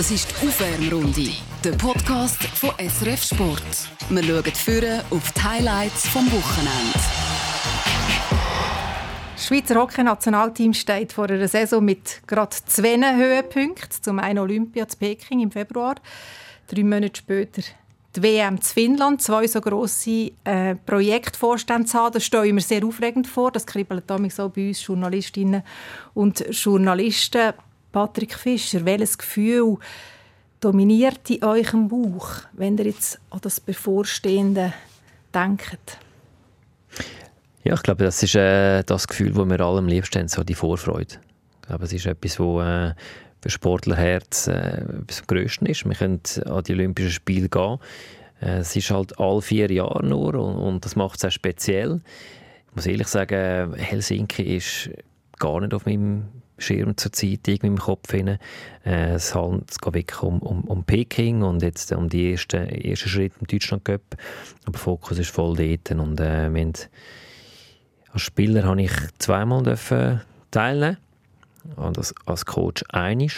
Das ist die Aufwärmrunde, der Podcast von SRF Sport. Wir schauen vorne auf die Highlights vom Wochenende. Das Schweizer Hockey-Nationalteam steht vor einer Saison mit gerade 2 Höhepunkten. Zum einen Olympia in Peking im Februar, 3 Monate später die WM in Finnland. 2 so grosse Projektvorstände zu haben, das stelle ich mir sehr aufregend vor. Das kribbelt damals auch bei uns Journalistinnen und Journalisten. Patrick Fischer, welches Gefühl dominiert in eurem Bauch, wenn ihr jetzt an das Bevorstehende denkt? Ja, ich glaube, das ist das Gefühl, das wir alle am liebsten haben, so die Vorfreude. Ich glaube, es ist etwas, das für Sportlerherz etwas am grössten ist. Wir können an die Olympischen Spiele gehen. Es ist halt alle 4 Jahre nur und das macht es auch speziell. Ich muss ehrlich sagen, Helsinki ist gar nicht auf meinem Schirm zur Zeit irgendwie im Kopf hin. Es geht wirklich um Peking und jetzt um die ersten Schritte im Deutschlandcup. Aber der Fokus ist voll dort. Und als Spieler durfte ich 2-mal teilnehmen und als Coach einmal.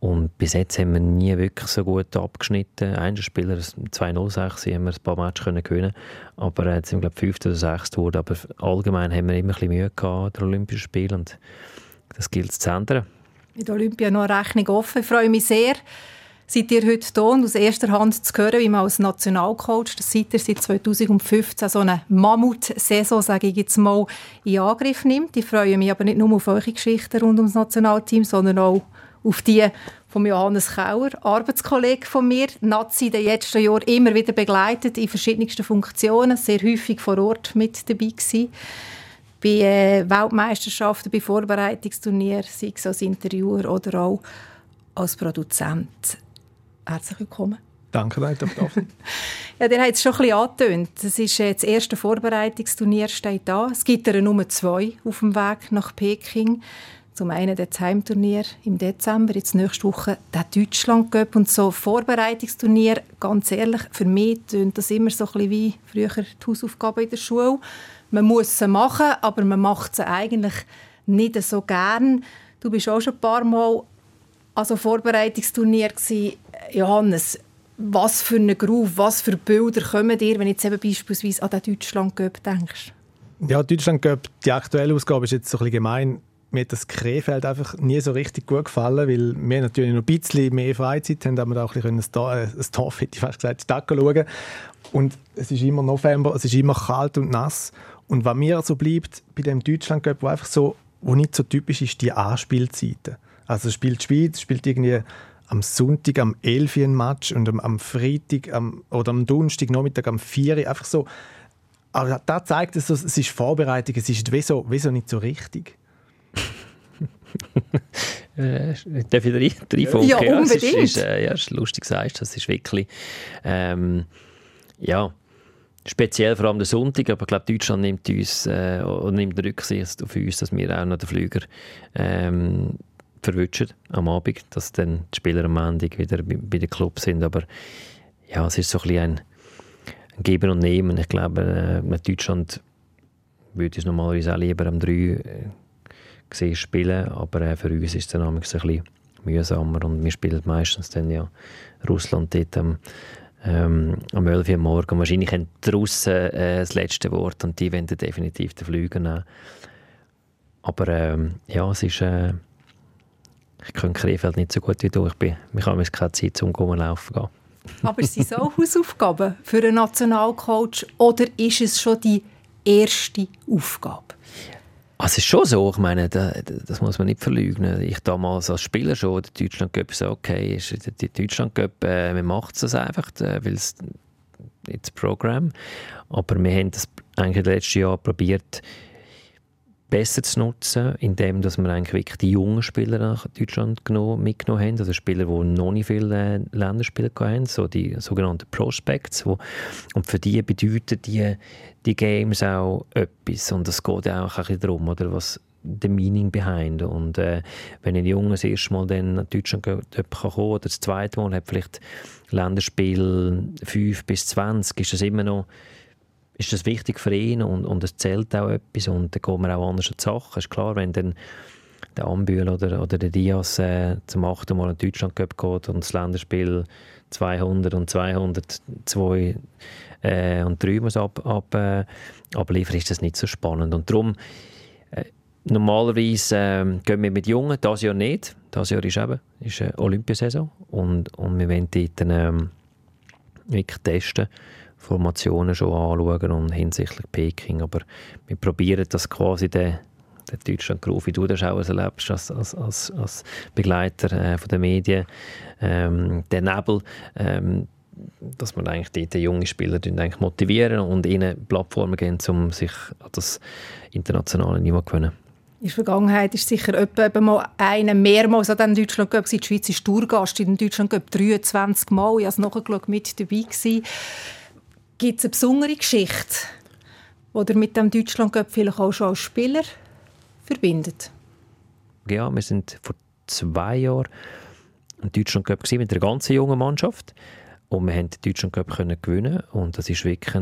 Und bis jetzt haben wir nie wirklich so gut abgeschnitten. Ein Spieler, 2-0-6, haben wir ein paar Matches gewinnen können. Aber jetzt sind wir, glaube ich, 5. oder 6. geworden. Aber allgemein haben wir immer ein bisschen Mühe gehabt, der Olympischen Spiele. Und das gilt zu ändern. Mit Olympia noch eine Rechnung offen. Ich freue mich sehr, seid ihr heute hier und aus erster Hand zu hören, wie man als Nationalcoach, das seid ihr seit 2015, so eine Mammut-Saison, sage ich jetzt mal, in Angriff nimmt. Ich freue mich aber nicht nur auf eure Geschichten rund ums Nationalteam, sondern auch auf die von Johannes Kauer, Arbeitskollege von mir, Nazi, der jetzt schon Jahr immer wieder begleitet, in verschiedensten Funktionen, sehr häufig vor Ort mit dabei gewesen. Bei Weltmeisterschaften, bei Vorbereitungsturnieren, sei es als Interviewer oder auch als Produzent. Herzlich willkommen. Danke, Leute. Ja, der hat es schon ein bisschen angetönt. Das ist das erste Vorbereitungsturnier, steht da. Es gibt ja nur 2 auf dem Weg nach Peking. Zum einen das Heimturnier im Dezember, jetzt nächste Woche der Deutschlandcup. Und so Vorbereitungsturnier, ganz ehrlich, für mich tönt das immer so ein bisschen wie früher die Hausaufgaben in der Schule. Man muss sie machen, aber man macht sie eigentlich nicht so gern. Du bist auch schon ein paar Mal an so Vorbereitungsturnier gewesen. Johannes, was für einen Groove, was für Bilder kommen dir, wenn du jetzt eben beispielsweise an den Deutschlandcup denkst? Ja, Deutschlandcup, die aktuelle Ausgabe ist jetzt so ein bisschen gemein. Mir hat das Krefeld einfach nie so richtig gut gefallen, weil wir natürlich noch ein bisschen mehr Freizeit haben, aber wir auch ein bisschen ein Dorf, hätte ich fast gesagt, Stadt schauen. Und es ist immer November, es ist immer kalt und nass. Und was mir so bleibt bei dem Deutschlandcup, wo einfach so, wo nicht so typisch ist, die Anspielzeiten. Also spielt die Schweiz, spielt irgendwie am Sonntag am 11 Uhr ein Match und am Freitag oder am Donnerstag Nachmittag am 4 Uhr. Einfach so. Aber da zeigt es so, es ist Vorbereitung, es ist wieso nicht so richtig. Darf ich reinfunken? Ja, unbedingt. Ja, es ist lustig, sagst du. Das ist wirklich speziell vor allem der Sonntag, aber ich glaube, Deutschland nimmt uns und nimmt Rücksicht auf uns, dass wir auch noch den Flüger verwutschen am Abend, dass dann die Spieler am Montag wieder bei den Clubs sind. Aber ja, es ist so ein bisschen ein Geben und Nehmen. Ich glaube, Deutschland würde uns normalerweise auch lieber am 3 gesehen spielen, aber für uns ist es dann ein bisschen mühsamer und wir spielen meistens dann ja Russland dort am 11 Uhr morgen. Wahrscheinlich haben die Russen das letzte Wort und die wollen definitiv den Flüge nehmen. Aber es ist... ich kenne Krefeld nicht so gut wie du. Ich habe keine Zeit zum Laufen gehen. Aber sind es auch Hausaufgaben für einen Nationalcoach oder ist es schon die erste Aufgabe? Also es ist schon so, ich meine, das muss man nicht verleugnen. Ich damals als Spieler schon, der Deutschlandcup so, okay, ist der Deutschlandcup, man macht es einfach, weil es jetzt Programm. Aber wir haben das eigentlich im letzten Jahr probiert, besser zu nutzen, indem dass wir eigentlich wirklich die jungen Spieler nach Deutschland mitgenommen haben, also Spieler, die noch nicht viele Länderspiele hatten, so die sogenannten Prospects. Und für die bedeuten die Games auch etwas. Und es geht auch ein bisschen darum, oder was the meaning behind. Und wenn ein Junge das erste Mal dann nach Deutschland kommen kann oder das zweite Mal hat vielleicht Länderspiel 5 bis 20, ist das immer noch ist das wichtig für ihn und es zählt auch etwas und dann geht man auch anders an die Sache. Es ist klar, wenn dann der Ambühl oder der Diaz zum 8. Mal in den Deutschlandcup geht und das Länderspiel 200 und 200, 2 und 3 muss abliefern, ist das nicht so spannend. Und darum, normalerweise gehen wir mit Jungen, das Jahr nicht. Das Jahr ist eben ist eine Olympiasaison und wir wollen dort wirklich testen, Formationen schon anschauen und hinsichtlich Peking. Aber wir probieren das quasi den Deutschland-Groove, wie du das auch erlebst, als Begleiter der Medien, den Nebel, dass man eigentlich die jungen Spieler eigentlich motivieren und ihnen Plattformen geben, um sich an das internationale Niveau zu gewinnen. In der Vergangenheit war sicher etwa einer mehrmals an diesem Deutschlandcup. Die Schweiz ist Tourgast in dem Deutschlandcup 23 Mal. Ich habe es nachgeschaut, mit dabei gewesen. Gibt es eine besondere Geschichte, die ihr mit dem Deutschlandcup vielleicht auch schon als Spieler verbindet? Ja, wir sind vor 2 Jahren im Deutschlandcup mit einer ganz jungen Mannschaft. Und wir konnten den Deutschlandcup gewinnen. Und das war wirklich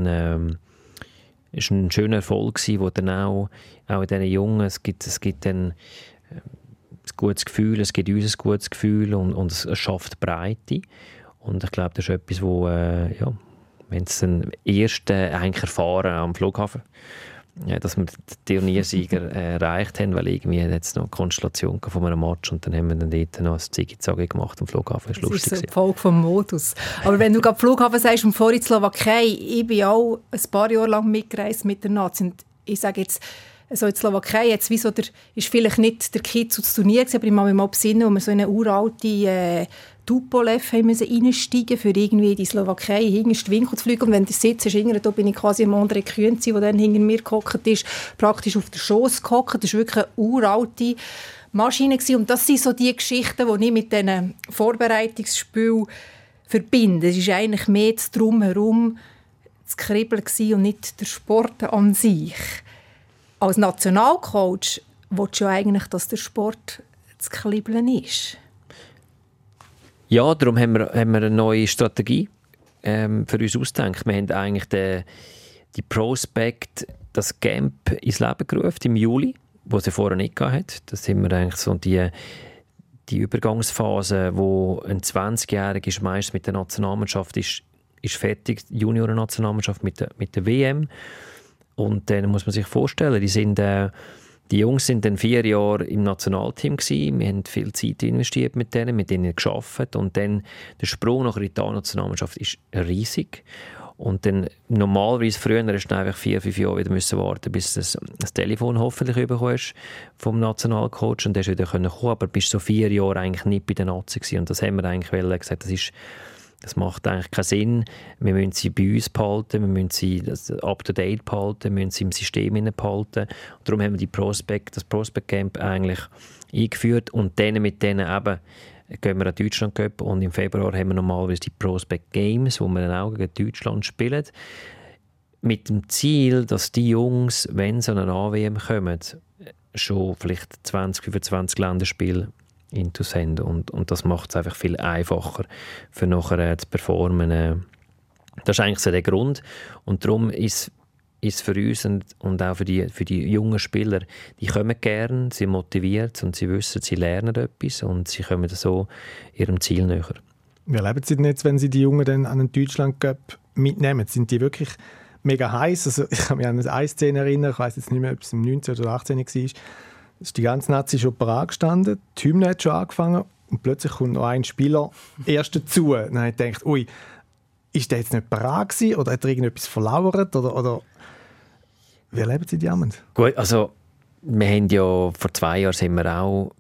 ein schöner Erfolg, der dann auch in diesen Jungen, es gibt dann ein gutes Gefühl, es gibt uns ein gutes Gefühl und es schafft Breite. Und ich glaube, das ist etwas, wo wenn es den ersten eigentlich erfahren am Flughafen, ja, dass wir den Turniersieger erreicht haben, weil irgendwie jetzt noch eine Konstellation von einem Match und dann haben wir dann dort noch ein Ziggy-Zaggy gemacht am Flughafen. Das ist so eine Folge vom Modus. Aber wenn du gerade Flughafen sagst und vorhin die Slowakei, ich bin auch ein paar Jahre lang mitgereist mit der Nazi und ich sage jetzt, so in der Slowakei jetzt, wieso der, ist vielleicht nicht der Kid zu Turnier gewesen, aber ich muss mich mal besinnen, wo wir so eine uralte Tupolev reinsteigen für irgendwie in die Slowakei, hinterst Winkel zu fliegen. Und wenn du sitzt, da bin ich quasi am André Künzi, der dann hinter mir gehockt ist, praktisch auf der Schoss gehockt. Das war wirklich eine uralte Maschine gewesen. Und das sind so die Geschichten, die ich mit diesen Vorbereitungsspielen verbinde. Es war eigentlich mehr das Drumherum, das Kribbeln und nicht der Sport an sich. Als Nationalcoach willst du ja eigentlich, dass der Sport zu kribbeln ist. Ja, darum haben wir eine neue Strategie für uns ausgedacht. Wir haben eigentlich die Prospect, das Camp ins Leben gerufen im Juli, das sie vorher nicht hatte. Das sind wir eigentlich so die Übergangsphase, wo ein 20-Jähriger meist mit der Nationalmannschaft ist fertig, die Junioren-Nationalmannschaft mit der WM. Und dann muss man sich vorstellen, die Jungs waren dann 4 Jahre im Nationalteam gewesen. Wir haben viel Zeit investiert mit denen gearbeitet. Und dann der Sprung nach der Nationalmannschaft ist riesig. Und dann normalerweise früher musst du einfach 4-5 Jahre wieder warten, bis du das Telefon hoffentlich bekommst vom Nationalcoach. Und dann wieder kommen. Aber bist so 4 Jahre eigentlich nicht bei der Nazi gewesen. Und das haben wir eigentlich gesagt, das macht eigentlich keinen Sinn. Wir müssen sie bei uns behalten, wir müssen sie up-to-date behalten, wir müssen sie im System behalten. Und darum haben wir das Prospect Camp eigentlich eingeführt und dann mit denen eben gehen wir an Deutschland und im Februar haben wir normalerweise die Prospect Games, wo wir dann auch gegen Deutschland spielen. Mit dem Ziel, dass die Jungs, wenn sie an eine AWM kommen, schon vielleicht 20-25 Länderspiele sind. Und das macht es einfach viel einfacher, für nachher zu performen. Das ist eigentlich so der Grund. Und darum ist es für uns und auch für die jungen Spieler, die kommen gerne, sie motiviert und sie wissen, sie lernen etwas und sie kommen so ihrem Ziel näher. Wie erleben Sie denn jetzt, wenn Sie die Jungen dann an den Deutschlandcup mitnehmen? Sind die wirklich mega heiß? Also, ich kann mich an eine Szene erinnern, ich weiss jetzt nicht mehr, ob es im 19. oder 18. war, ist die ganze Nazi schon parat gestanden, die Hymne hat schon angefangen und plötzlich kommt noch ein Spieler erst dazu. Dann habe ich gedacht, ui, ist der jetzt nicht parat gewesen oder hat er irgendetwas verlauert? Oder wie erleben Sie die Amend? Gut, also wir haben ja vor 2 Jahren sind wir auch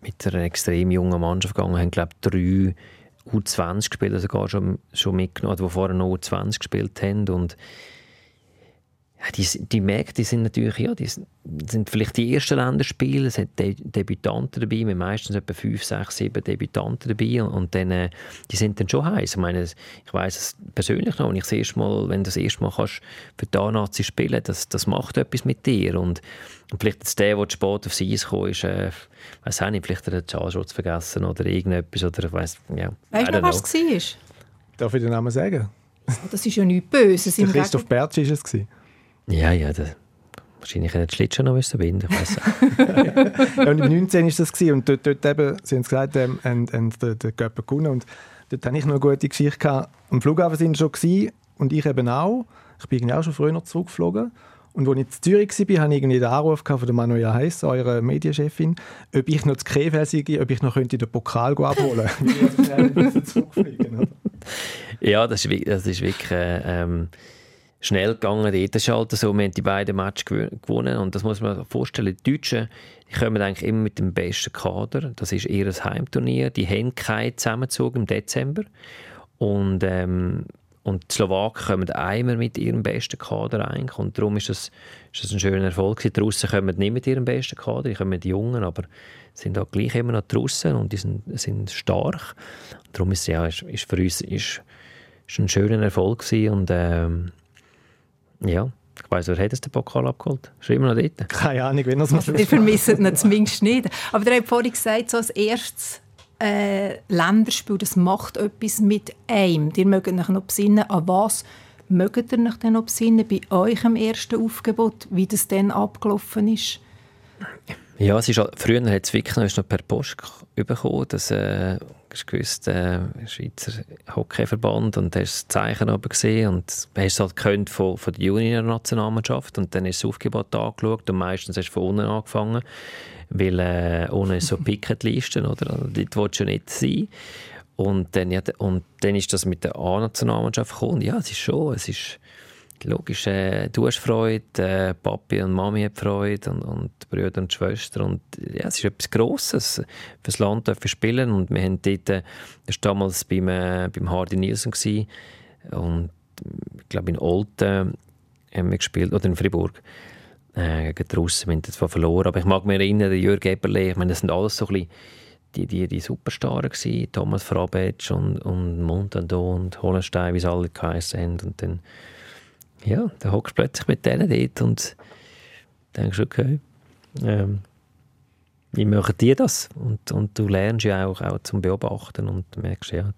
mit einer extrem jungen Mannschaft gegangen, haben glaube ich 3 U20 gespielt, also sogar schon mitgenommen, die vorher noch U20 gespielt haben und ja, die Märkte, die sind natürlich, ja, die sind vielleicht die ersten Länderspiele, es hat Debütanten dabei, wir meistens etwa 5, 6, 7 Debütanten dabei und dann, die sind dann schon heiß. Ich meine, ich weiss es persönlich noch, wenn du das erste Mal kannst für die A-Nazi spielen, das macht etwas mit dir und vielleicht jetzt der spät aufs Eis gekommen ist, weiss auch nicht, vielleicht hat er den Schallschutz vergessen oder irgendetwas oder ich weiss, ja. Weißt du noch, was es war? Darf ich den Namen sagen? Das ist ja nichts Böses. Christoph Bertsch war es. Ja, das Wahrscheinlich hätte die Schlittschuhe noch binden müssen. Ja, und im 19. war das. Und dort eben, sie haben es gesagt, haben den Köpfe gewonnen. Und dort hatte ich noch eine gute Geschichte gehabt. Am Flughafen sind schon gewesen, und ich eben auch. Ich bin auch schon früher zurückgeflogen. Und als ich in Zürich war, hatte ich den Anruf von Manuela Heis, eurer Medienchefin, ob ich noch zu Krefeld sei, ob ich noch den Pokal abholen könnte. Zurückfliegen. Ja, das ist wirklich... schnell gegangen dort. Das ist halt so, wir haben die beiden Matches gewonnen. Und das muss man vorstellen, die Deutschen kommen eigentlich immer mit dem besten Kader. Das ist ihr Heimturnier. Die haben keinen Zusammenzug im Dezember. Und die Slowaken kommen einmal mit ihrem besten Kader eigentlich. Und darum ist das ein schöner Erfolg. Die Russen kommen nicht mit ihrem besten Kader, die kommen mit den Jungen, aber sind auch gleich immer noch die Russen und die sind stark. Und darum ist es ja, ist für uns ist ein schöner Erfolg gewesen. Und ja, ich weiss, wer hat den Pokal abgeholt? Ist immer noch dort? Keine Ahnung, wenn das mal also, ihr vermisst ihn zumindest nicht. Aber ihr habt vorhin gesagt, so als erstes Länderspiel, das macht etwas mit einem. Ihr mögt euch noch besinnen, an was mögt ihr euch denn noch besinnen bei euch im ersten Aufgebot, wie das dann abgelaufen ist? Ja, es ist halt, früher hat es wirklich noch per Post bekommen, das hast gewusst, Schweizer Hockeyverband, und hast das Zeichen oben gesehen und hast es halt gehört von der Junior-Nationalmannschaft, und dann ist das Aufgebot angeschaut und meistens hast du von unten angefangen, weil ohne so Picket-Listen, oder? Also, dort willst du ja nicht sein. Und dann ist das mit der A-Nationalmannschaft gekommen. Ja, es ist logisch, du hast Freude, Papi und Mami haben Freude und Brüder und Schwestern. Und, ja, es ist etwas Grosses. Fürs Land dürfen spielen. Und wir haben dort, das war damals beim Hardy Nielsen gewesen. Und ich glaube, in Olten haben wir gespielt, oder in Fribourg. Gegen die Russen, wir haben das zwar verloren. Aber ich mag mich erinnern, Jörg Eberle, ich meine, das sind alles so ein bisschen die Superstars gewesen. Thomas Frabetsch und Montandon und Hollenstein, wie es alle geheißen haben. Und dann, ja, dann hockst du plötzlich mit denen dort und denkst, okay, wie machen die das? Und du lernst ja auch zum Beobachten und merkst, ja,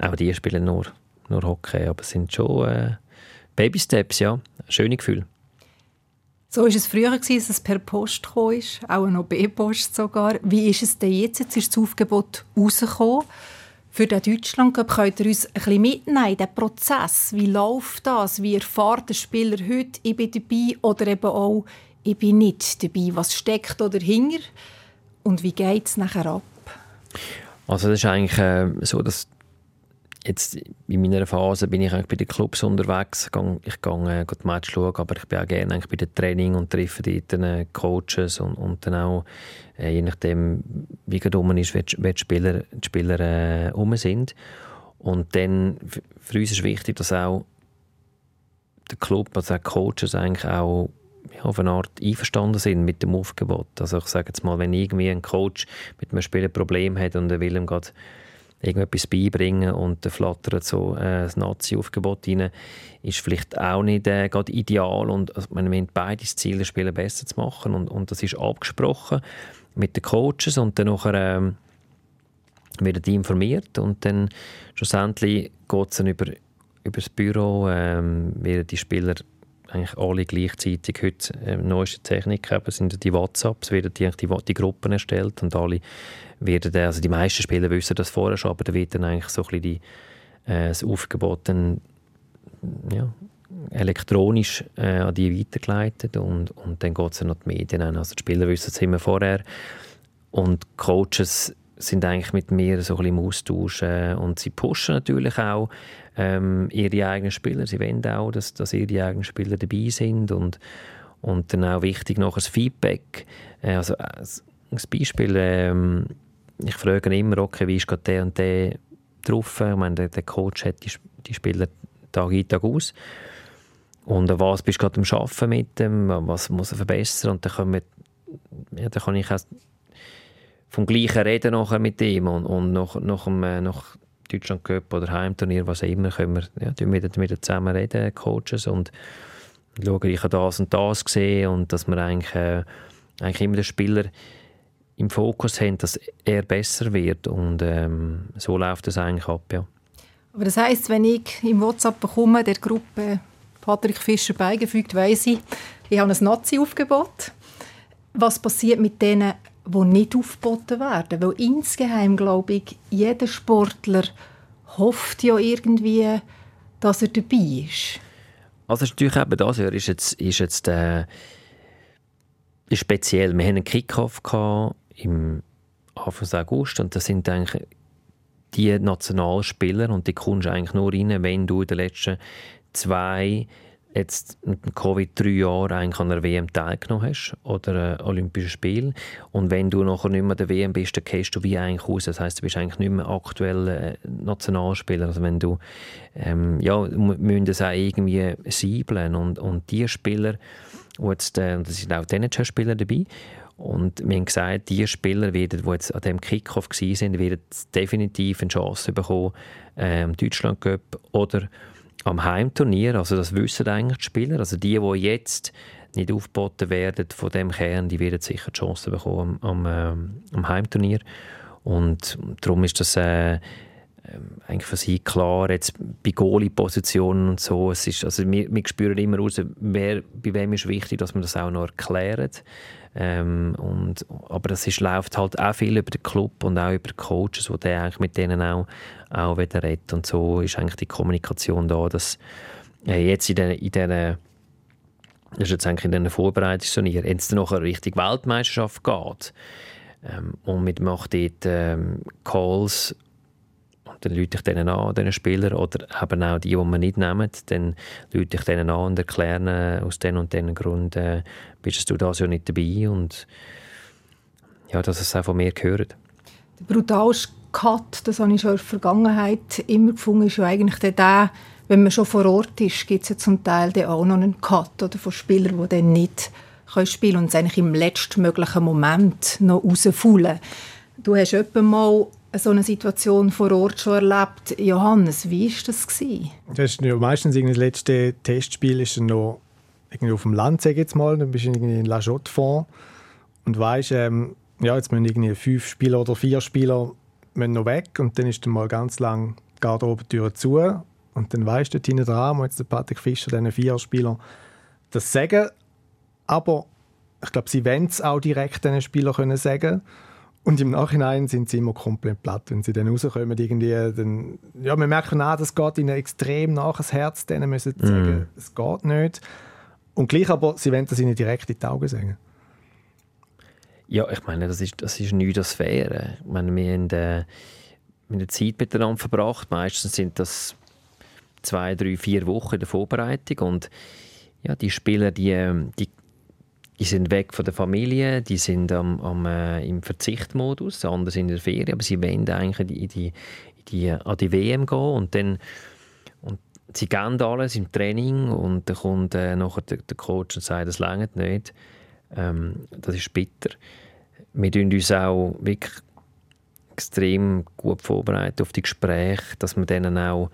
auch die spielen nur Hockey, aber es sind schon Baby-Steps, ja, schöne Gefühle. So war es früher, dass es per Post kam, auch noch B-Post sogar. Wie ist es denn jetzt? Jetzt ist das Aufgebot rausgekommen. Für den Deutschlandcup, könnt ihr uns ein bisschen mitnehmen, den Prozess, wie läuft das, wie erfahrt der Spieler heute, ich bin dabei oder eben auch, ich bin nicht dabei, was steckt oder dahinter und wie geht es nachher ab? Also das ist eigentlich so, dass jetzt in meiner Phase bin ich eigentlich bei den Clubs unterwegs, ich gehe die Match schauen, aber ich bin auch gerne eigentlich bei den Training und treffe dort Coaches und dann auch, je nachdem, wie gerade rum ist, wie die Spieler rum sind. Und dann, für uns ist wichtig, dass auch der Club, also auch Coaches eigentlich auch auf eine Art einverstanden sind mit dem Aufgebot. Also ich sage jetzt mal, wenn irgendwie ein Coach mit einem Spieler ein Problem hat und er will ihm gerade irgendetwas beibringen und dann flattert so das Nazi-Aufgebot rein, ist vielleicht auch nicht gerade ideal. Und, also, wir haben beide das Ziel, das Spiel besser zu machen. Und das ist abgesprochen mit den Coaches. Und dann nachher, werden die informiert. Und dann schlussendlich geht es dann über das Büro, werden die Spieler eigentlich alle gleichzeitig, heute neueste Technik, sind die WhatsApps, werden die Gruppen erstellt und alle werden, also die meisten Spieler wissen das vorher schon, aber da wird dann eigentlich so ein bisschen das Aufgebot dann, ja, elektronisch an die weitergeleitet und dann geht es dann an die Medien an. Also die Spieler wissen es immer vorher und die Coaches sind eigentlich mit mir so ein bisschen im Austausch und sie pushen natürlich auch ihre eigenen Spieler. Sie wollen auch, dass ihre eigenen Spieler dabei sind und dann auch wichtig nachher das Feedback. Also als Beispiel, ich frage immer, okay, wie ist gerade der und der drauf? Ich meine, der Coach hat die Spieler Tag ein, Tag aus. Und an was bist du gerade am Arbeiten mit dem? Was muss er verbessern? Und dann kann ich auch vom gleichen reden nachher mit ihm und nach Deutschlandcup oder Heimturnier, was auch immer, können wir ja, mit zusammen reden, Coaches, und schauen, ich habe das und das gesehen und dass wir eigentlich immer den Spieler im Fokus haben, dass er besser wird und so läuft das eigentlich ab, ja. Aber das heisst, wenn ich im WhatsApp bekomme, der Gruppe Patrick Fischer beigefügt, weiss ich, Ich habe ein Nazi-Aufgebot. Was passiert mit denen, die nicht aufgeboten werden? Weil insgeheim, glaube ich, jeder Sportler hofft ja irgendwie, dass er dabei ist. Also ist natürlich eben das, ist speziell. Wir hatten einen Kick-Off im Anfang August und das sind eigentlich die Nationalspieler und die kommst eigentlich nur rein, wenn du in den letzten jetzt mit dem Covid 3 Jahren eigentlich an der WM teilgenommen hast oder Olympischen Spielen. Und wenn du nachher nicht mehr der WM bist, dann gehst du wie eigentlich aus. Das heisst, du bist eigentlich nicht mehr aktuell Nationalspieler. Also wenn du, müssen das auch irgendwie siebeln. Und die Spieler, die jetzt, das sind auch Tennisspieler dabei, und wir haben gesagt, die Spieler, die jetzt an diesem Kick-Off waren, werden definitiv eine Chance bekommen am Deutschlandcup oder am Heimturnier, also das wissen eigentlich die Spieler, also die jetzt nicht aufgeboten werden von dem Kern, die werden sicher die Chance bekommen am Heimturnier. Und darum ist das eigentlich für sie klar, jetzt bei Goalie-Positionen und so, es ist, also wir spüren immer raus, bei wem ist wichtig, dass man das auch noch erklärt. Aber das läuft halt auch viel über den Club und auch über die Coaches, die der eigentlich mit denen auch wieder redet. Und so ist eigentlich die Kommunikation da, dass jetzt in diesen Vorbereitungsturnieren, wenn es nachher Richtung Weltmeisterschaft geht und man macht dort Calls, dann lüte ich denen an, diesen Spielern, oder eben auch die man nicht nimmt, dann lüte ich denen an und erkläre aus diesen und diesen Gründen, bist du da ja nicht dabei und ja, dass es auch von mir gehört. Der brutalste Cut, das habe ich schon in der Vergangenheit immer gefunden, ist ja eigentlich der, wenn man schon vor Ort ist, gibt es ja zum Teil auch noch einen Cut oder von Spielern, die dann nicht spielen können und es eigentlich im letztmöglichen Moment noch rausfaulen. Du hast etwa mal so eine Situation vor Ort schon erlebt. Johannes, wie war das? Das ist ja meistens das letzte Testspiel ist noch irgendwie auf dem Land, sage ich jetzt mal. Dann bist du irgendwie in La Chaux-de-Fonds und weisst, jetzt müssen irgendwie 5 Spieler oder 4 Spieler müssen noch weg und dann ist dann mal ganz lang die Garderobentür zu und dann weisst du dort hinten dran, muss jetzt der Patrick Fischer diesen 4 Spielern das sagen. Aber ich glaube, sie wollen es auch direkt diesen Spielern können sagen. Und im Nachhinein sind sie immer komplett platt, wenn sie dann rauskommen. Wir merken auch, das geht ihnen extrem nach das Herz. Denen müssen sie sagen, es geht nicht. Und gleich aber, sie wollen das ihnen direkt in die Augen sagen. Ja, ich meine, das ist nicht das Faire. Ich meine, wir haben eine Zeit miteinander verbracht. Meistens sind das 2, 3, 4 Wochen in der Vorbereitung. Und ja, die Spieler, die sind weg von der Familie, die sind im Verzichtmodus, andere sind in der Ferien, aber sie wollen eigentlich an die WM gehen und sie gehen alles im Training und dann kommt nachher der Coach und sagt, das reicht nicht. Das ist bitter. Wir tun uns auch wirklich extrem gut vorbereiten auf die Gespräche, dass man denen auch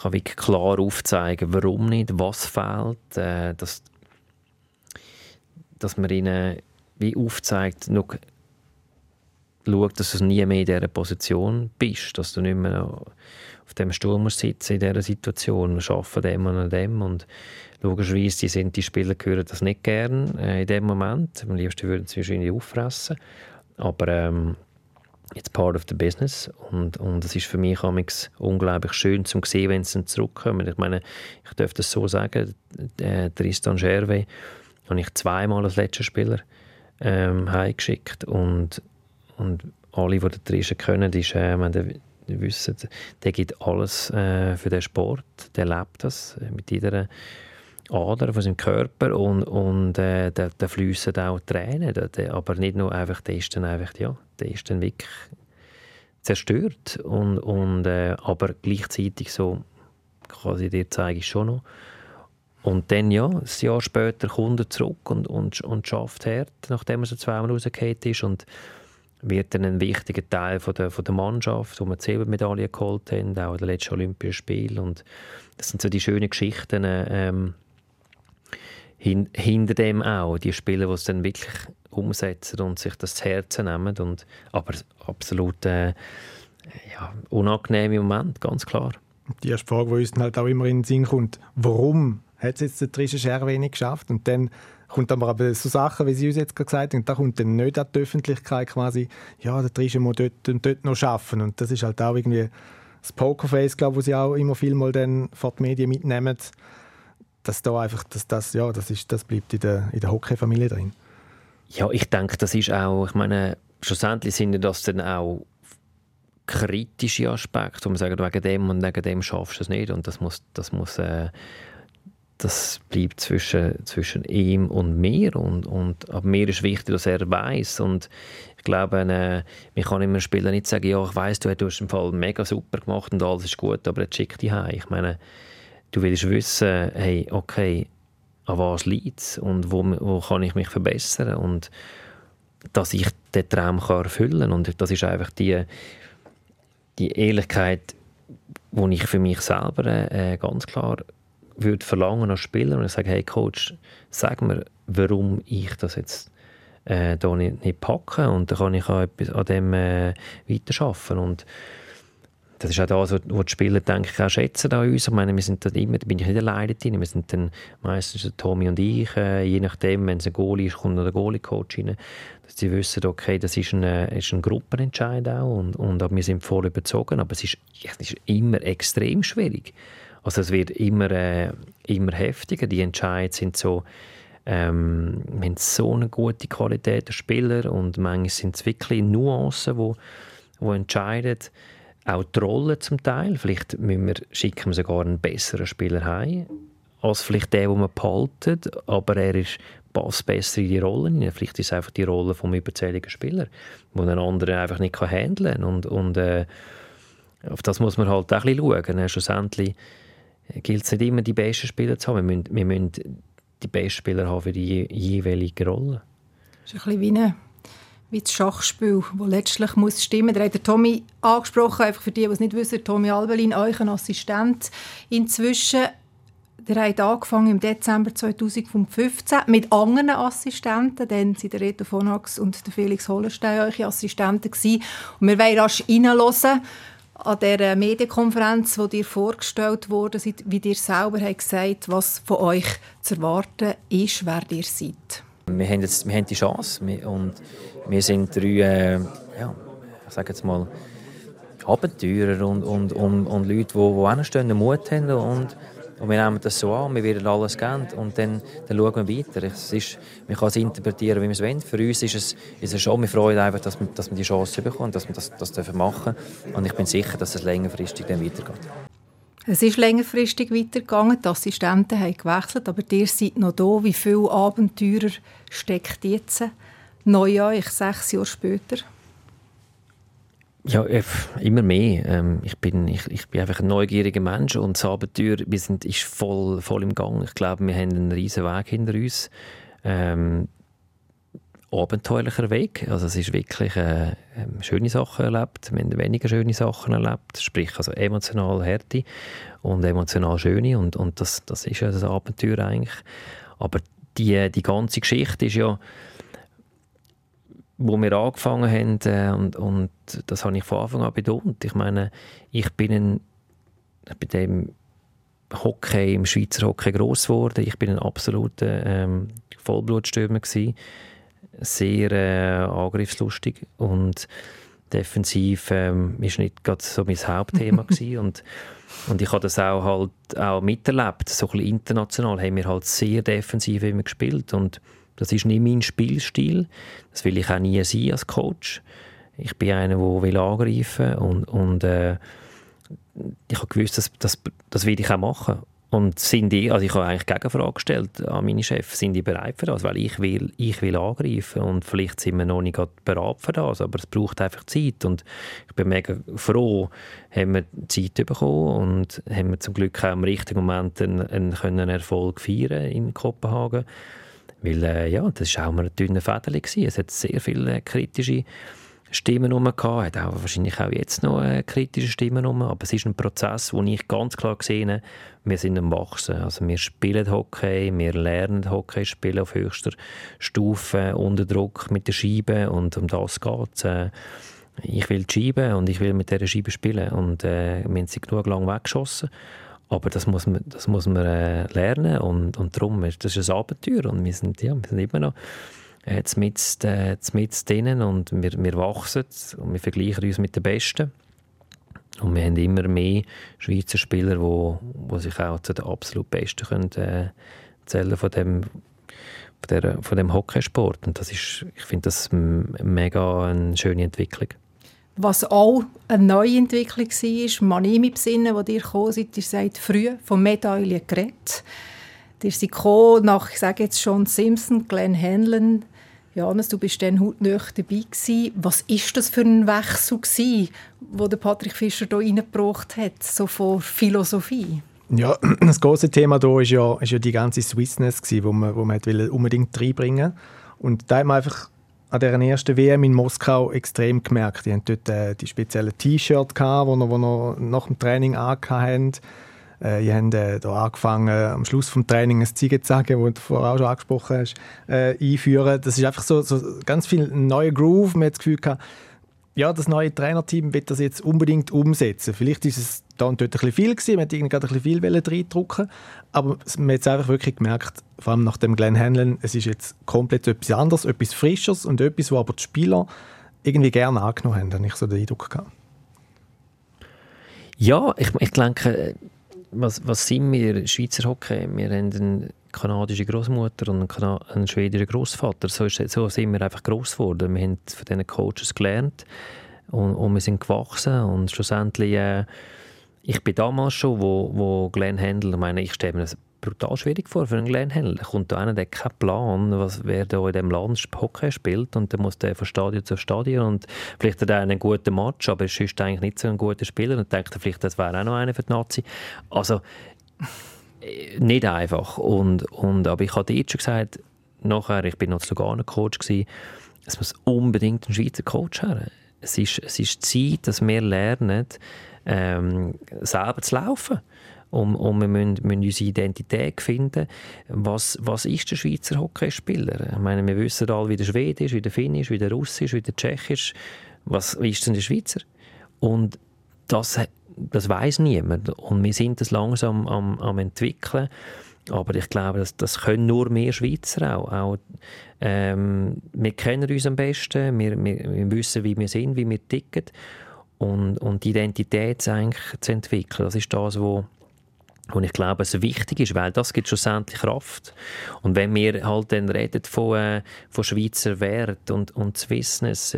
kann wirklich klar aufzeigen, warum nicht, was fehlt, dass man ihnen wie aufzeigt, noch schaut, dass du nie mehr in dieser Position bist, dass du nicht mehr auf dem Sturm sitzen in dieser Situation. Wir arbeiten dem und an dem. Und logischerweise die Spieler hören das nicht gern in dem Moment. Am liebsten würden sie wahrscheinlich auffressen. Aber it's part of the business. Und es ist für mich unglaublich schön zu sehen, wenn sie zurückkommen. Ich meine, ich darf das so sagen, Tristan Gervais, habe ich 2-mal als letzten Spieler heimgeschickt. Und alle, die da drin können, die wissen, der gibt alles für den Sport. Der lebt das mit jeder Ader von seinem Körper. Und da fliessen auch Tränen. Aber nicht nur einfach, der ist dann wirklich zerstört. Aber gleichzeitig so, quasi dir zeige ich schon noch. Und dann, ein Jahr später, kommt er zurück und schafft hart, nachdem er so 2-mal rausgekommen ist und wird dann ein wichtiger Teil von der Mannschaft, wo wir 7 Medaillen geholt haben, auch in den letzten Olympischen Spielen. Und das sind so die schönen Geschichten hinter dem auch, die Spieler, die es dann wirklich umsetzen und sich das zu Herzen nehmen. Aber absolut unangenehme Momente, ganz klar. Die erste Frage, die uns dann halt auch immer in den Sinn kommt, warum hat es jetzt der Tristan Gervais nicht geschafft? Und dann kommt aber so Sachen, wie Sie uns jetzt gerade gesagt haben, da kommt dann nicht an die Öffentlichkeit quasi, ja, der Tristan muss dort und dort noch arbeiten. Und das ist halt auch irgendwie das Pokerface, glaube ich, das Sie auch immer viel mal dann vor die Medien mitnehmen. Dass da einfach, das bleibt in der Hockey-Familie drin. Ja, ich denke, das ist auch, ich meine, schlussendlich sind das dann auch kritische Aspekte, wo man sagt, wegen dem schaffst du es nicht. Und das bleibt zwischen ihm und mir. Und aber mir ist wichtig, dass er weiss. Und ich glaube, man kann immer Spieler nicht sagen, ja, ich weiss, du hast im Fall mega super gemacht und alles ist gut, aber jetzt schick dich heim. Ich meine, du willst wissen, hey, okay, an was liegt es und wo kann ich mich verbessern und dass ich den Traum erfüllen kann. Und das ist einfach die Ehrlichkeit, die ich für mich selber ganz klar würde verlangen als Spieler. Und ich sage, hey Coach, sag mir, warum ich das jetzt da nicht packe. Und dann kann ich auch etwas an dem weiterarbeiten. Und das ist auch das, was die Spieler, denke ich, auch schätzen an uns. Ich meine, wir sind dort immer, da bin ich nicht alleine drin. Wir sind dann meistens Tommy und ich, je nachdem, wenn es ein Goalie ist, kommt noch der Goalie-Coach rein, dass sie wissen, okay, das ist ein Gruppenentscheid auch und wir sind voll überzogen, aber es ist immer extrem schwierig. Also es wird immer heftiger. Die Entscheide sind so, wir haben so eine gute Qualität der Spieler und manchmal sind es wirklich Nuancen, die entscheiden. Auch die Rolle zum Teil. Vielleicht schicken wir sogar einen besseren Spieler heim als vielleicht der, den man behaltet, aber er passt besser in die Rolle. Vielleicht ist es einfach die Rolle des überzähligen Spielers, den ein anderer einfach nicht handeln kann. Und auf das muss man halt auch ein bisschen schauen. Schlussendlich gilt es nicht immer, die besten Spieler zu haben. Wir müssen die besten Spieler haben für die jeweilige Rolle. Das ist ein bisschen wie das Schachspiel, das letztlich muss stimmen. Da hat der Tommy angesprochen, einfach für die, die es nicht wissen, Tommy Albelin, euren Assistent. Inzwischen, der hat angefangen im Dezember 2015 mit anderen Assistenten. Dann waren der Reto von Hax und der Felix Hollenstein eure Assistenten gewesen. Und wir wollen rasch reinhören an dieser Medienkonferenz, die dir vorgestellt wurde, wie ihr selber gesagt habt, was von euch zu erwarten ist, wer ihr seid. Wir haben die Chance und wir sind drei, ich sage jetzt mal, Abenteurer und Leute, die hinstehen und Mut haben und wir nehmen das so an, wir werden alles geben und dann schauen wir weiter. Man kann es interpretieren, wie man es will. Für uns ist es schon, wir freuen uns einfach, dass wir die Chance bekommen, dass wir das machen dürfen und ich bin sicher, dass es längerfristig dann weitergeht. Es ist längerfristig weitergegangen, die Assistenten haben gewechselt, aber ihr seid noch da. Wie viele Abenteurer steckt jetzt neu in euch, 6 Jahre später? Ja, immer mehr. Ich bin einfach ein neugieriger Mensch und das Abenteuer ist voll im Gang. Ich glaube, wir haben einen riesen Weg hinter uns. Abenteuerlicher Weg. Also es ist wirklich schöne Sachen erlebt, wir haben weniger schöne Sachen erlebt, sprich also emotional harte und emotional schöne und das ist ja das Abenteuer eigentlich. Aber die ganze Geschichte ist ja, wo wir angefangen haben und das habe ich von Anfang an betont. Ich meine, ich bin dem Hockey, im Schweizer Hockey gross geworden. Ich bin ein absoluter Vollblutstürmer gewesen. Sehr angriffslustig und defensiv ist nicht gerade so mein Hauptthema gewesen. Und ich habe das auch miterlebt. So ein bisschen international haben wir halt sehr defensiv immer gespielt und das ist nicht mein Spielstil. Das will ich auch nie sein als Coach. Ich bin einer, der angreifen will und ich habe gewusst, das will ich auch machen. Und ich habe eigentlich Gegenfrage gestellt an meine Chefs, sind die bereit für das? Weil ich will angreifen und vielleicht sind wir noch nicht bereit für das, aber es braucht einfach Zeit und ich bin mega froh, haben wir Zeit bekommen und haben wir zum Glück auch im richtigen Moment einen Erfolg feiern in Kopenhagen, weil das war auch mal ein dünner Fädeli gewesen. Es hat sehr viele kritische Stimmen rum gehabt, hat auch wahrscheinlich auch jetzt noch kritische Stimmen rum, aber es ist ein Prozess, wo ich ganz klar gesehen habe, wir sind am Wachsen. Also wir spielen Hockey, wir lernen Hockey spielen auf höchster Stufe, unter Druck mit der Scheibe und um das geht es. Ich will die Scheibe und ich will mit dieser Scheibe spielen und wir haben sie genug lang weggeschossen, Aber das muss man lernen und darum ist das ein Abenteuer und wir sind immer noch mit drinnen und wir wachsen und wir vergleichen uns mit den Besten. Und wir haben immer mehr Schweizer Spieler, die sich auch zu den absolut Besten können, zählen von dem Hockeysport. Und ich finde das mega eine schöne Entwicklung. Was auch eine neue Entwicklung war, man nehme mich besinnen, als ihr gekommen seid, ihr seid früh von Medaillen geredet. Ihr seid gekommen nach, ich sage jetzt schon, John Simpson, Glen Hanlon. Johannes, du bist dann hautnah dabei gewesen. Was war das für ein Wechsel gewesen, den Patrick Fischer hier reingebracht hat, so von Philosophie? Ja, das grosse Thema hier war ja die ganze Swissness, die man unbedingt reinbringen wollte. Und da haben wir einfach an dieser ersten WM in Moskau extrem gemerkt. Die hatten dort die speziellen T-Shirts, die wir nach dem Training anhatten. Wir haben hier angefangen, am Schluss des Trainings ein Ziegenzagen, das du vorher auch schon angesprochen hast, einführen. Das ist einfach so ganz viel neuer Groove. Man hat das Gefühl gehabt, ja, das neue Trainerteam wird das jetzt unbedingt umsetzen. Vielleicht ist es da und dort ein bisschen viel gewesen, man wollte gerade ein bisschen viel reindrücken, aber man hat es einfach wirklich gemerkt, vor allem nach dem Glen Hanlon, es ist jetzt komplett etwas anderes, etwas Frischeres und etwas, was aber die Spieler irgendwie gerne angenommen haben, habe ich so den Eindruck gehabt. Ja, ich denke, was sind wir Schweizer Hockey? Wir haben eine kanadische Großmutter und einen schwedischen Großvater. So sind wir einfach gross geworden. Wir haben von diesen Coaches gelernt und wir sind gewachsen. Und schlussendlich, ich bin damals schon, wo Glen Hanlon, ich meine, ich stelle mir das brutal schwierig vor für einen Glen Hanlon. Da kommt einer, der keinen Plan hat, wer da in diesem Land Hockey spielt. Und dann muss der von Stadion zu Stadion. Und vielleicht hat er einen guten Match, aber er ist eigentlich nicht so ein guter Spieler. Und denkt er vielleicht, das wäre auch noch einer für die Nazi. Also, nicht einfach. Aber ich habe dir jetzt schon gesagt, nachher, ich war noch zu Lugano Coach, es muss unbedingt einen Schweizer Coach haben. Es ist Zeit, dass wir lernen, selber zu laufen. Und wir müssen unsere Identität finden. Was ist der Schweizer Hockeyspieler? Ich meine, wir wissen alle, wie der Schwede ist, wie der Finn ist, wie der Russ ist, wie der Tschech ist. Was ist denn der Schweizer? Und das weiss niemand. Und wir sind das langsam am entwickeln. Aber ich glaube, das können nur mehr Schweizer auch. Wir kennen uns am besten, wir wissen, wie wir sind, wie wir ticken. Und die Identität zu entwickeln, das ist das, wo ich glaube, es wichtig ist, weil das gibt schlussendlich Kraft. Und wenn wir halt dann reden von Schweizer Wert und Swissness,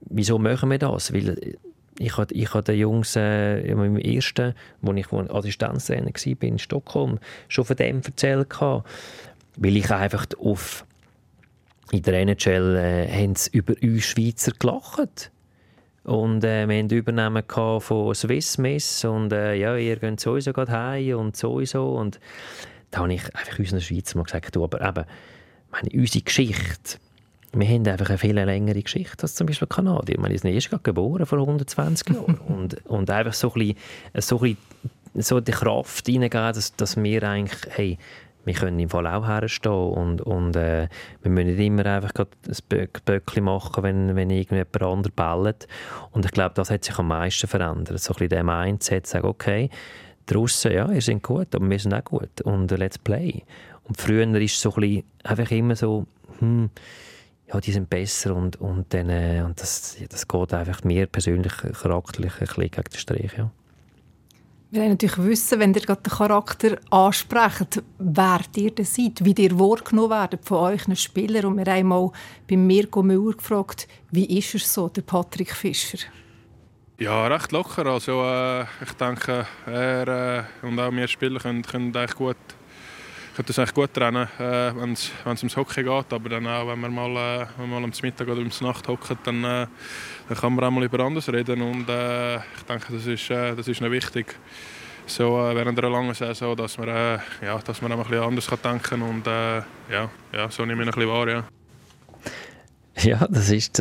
wieso machen wir das? Weil ich habe den Jungs im ersten, als ich Assistenztrainer war in Stockholm, schon von dem erzählt, weil ich einfach in der NHL haben sie über uns Schweizer gelacht. Und wir hatten Übernahmen von Swissmiss und ja, ihr geht sowieso gerade heim und sowieso. Und da habe ich einfach unseren Schweizer mal gesagt, du, aber eben, meine, unsere Geschichte, wir haben einfach eine viel längere Geschichte als zum Beispiel Kanadier. Wir sind erst gerade geboren, vor 120 Jahren. und einfach so die Kraft hineingeben, dass wir eigentlich, hey, wir können im Fall auch herstehen und wir müssen nicht immer einfach ein Böckchen machen, wenn irgendjemand anderes bellt. Und ich glaube, das hat sich am meisten verändert. So ein bisschen der Mindset, sagen, okay, die Russen, ja, ihr seid gut, aber wir sind auch gut. Und let's play. Und früher war es so ein bisschen, einfach immer so, ja, die sind besser und das geht einfach mir persönlich charakterlich ein bisschen gegen den Strich, ja. Wir wollen natürlich wissen, wenn ihr gerade den Charakter ansprecht, wer ihr denn seid, wie ihr wahrgenommen werdet von euren Spielern. Und wir haben mal bei Mirko Müller gefragt, wie ist er so, der Patrick Fischer? Ja, recht locker. Also, ich denke, er und auch wir Spieler können das eigentlich gut trennen, wenn es ums Hockey geht. Aber dann auch, wenn wir mal am Mittag oder am Nacht hocken, dann kann man auch mal über anderes reden. Und ich denke, das ist noch wichtig, so während einer langen Saison, dass man auch ein bisschen anders denken kann. Und so nehme ich ein bisschen wahr. Ja. Ja, also ich